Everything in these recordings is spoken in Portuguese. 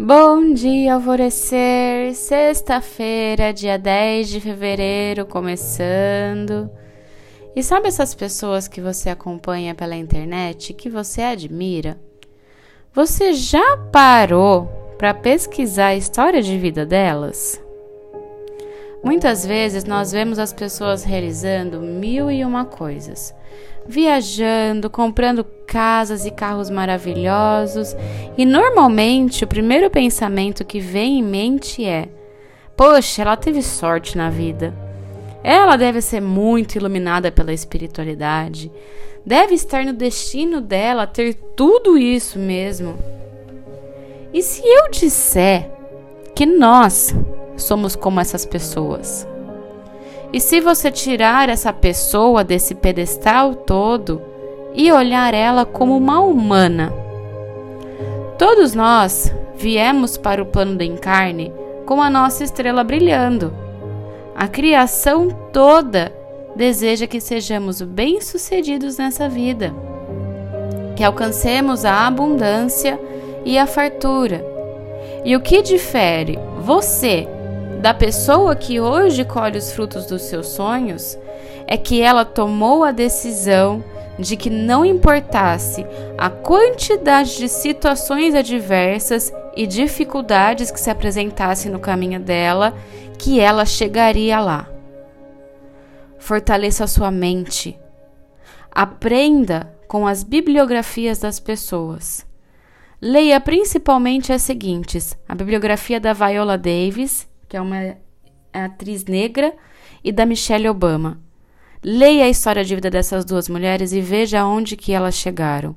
Bom dia, alvorecer! Sexta-feira, dia 10 de fevereiro, começando. E sabe essas pessoas que você acompanha pela internet, que você admira? Você já parou para pesquisar a história de vida delas? Muitas vezes nós vemos as pessoas realizando 1.001 coisas, viajando, comprando casas e carros maravilhosos, e normalmente o primeiro pensamento que vem em mente é: poxa, ela teve sorte na vida, ela deve ser muito iluminada pela espiritualidade, deve estar no destino dela ter tudo isso mesmo. E se eu disser que nós somos como essas pessoas? E se você tirar essa pessoa desse pedestal todo e olhar ela como uma humana? Todos nós viemos para o plano do encarne com a nossa estrela brilhando. A criação toda deseja que sejamos bem-sucedidos nessa vida, que alcancemos a abundância e a fartura. E o que difere você da pessoa que hoje colhe os frutos dos seus sonhos é que ela tomou a decisão de que não importasse a quantidade de situações adversas e dificuldades que se apresentassem no caminho dela, que ela chegaria lá. Fortaleça a sua mente. Aprenda com as bibliografias das pessoas. Leia principalmente as seguintes: a bibliografia da Viola Davis, que é uma atriz negra, e da Michelle Obama. Leia a história de vida dessas duas mulheres e veja onde que elas chegaram.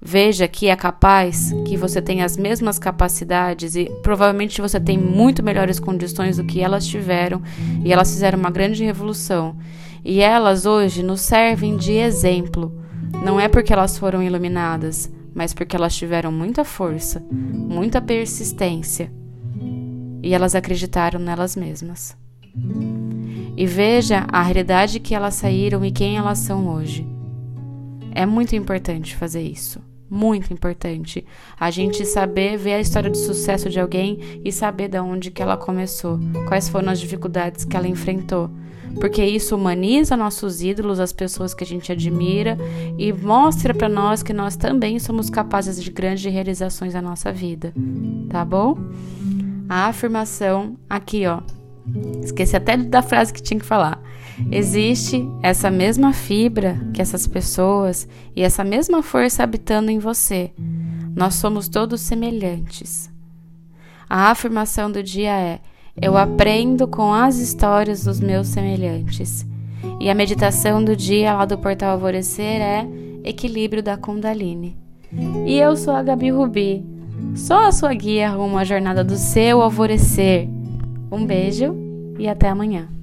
Veja que é capaz, que você tem as mesmas capacidades e provavelmente você tem muito melhores condições do que elas tiveram, e elas fizeram uma grande revolução. E elas hoje nos servem de exemplo. Não é porque elas foram iluminadas, mas porque elas tiveram muita força, muita persistência. E elas acreditaram nelas mesmas. E veja a realidade que elas saíram e quem elas são hoje. É muito importante fazer isso. Muito importante. A gente saber ver a história de sucesso de alguém e saber de onde que ela começou. Quais foram as dificuldades que ela enfrentou. Porque isso humaniza nossos ídolos, as pessoas que a gente admira, e mostra para nós que nós também somos capazes de grandes realizações na nossa vida. Tá bom? A afirmação aqui, ó. Esqueci até da frase que tinha que falar. Existe essa mesma fibra que essas pessoas e essa mesma força habitando em você. Nós somos todos semelhantes. A afirmação do dia é: eu aprendo com as histórias dos meus semelhantes. E a meditação do dia lá do Portal Alvorecer é equilíbrio da kundaline. E eu sou a Gabi Rubi. Só a sua guia rumo à jornada do seu alvorecer. Um beijo e até amanhã.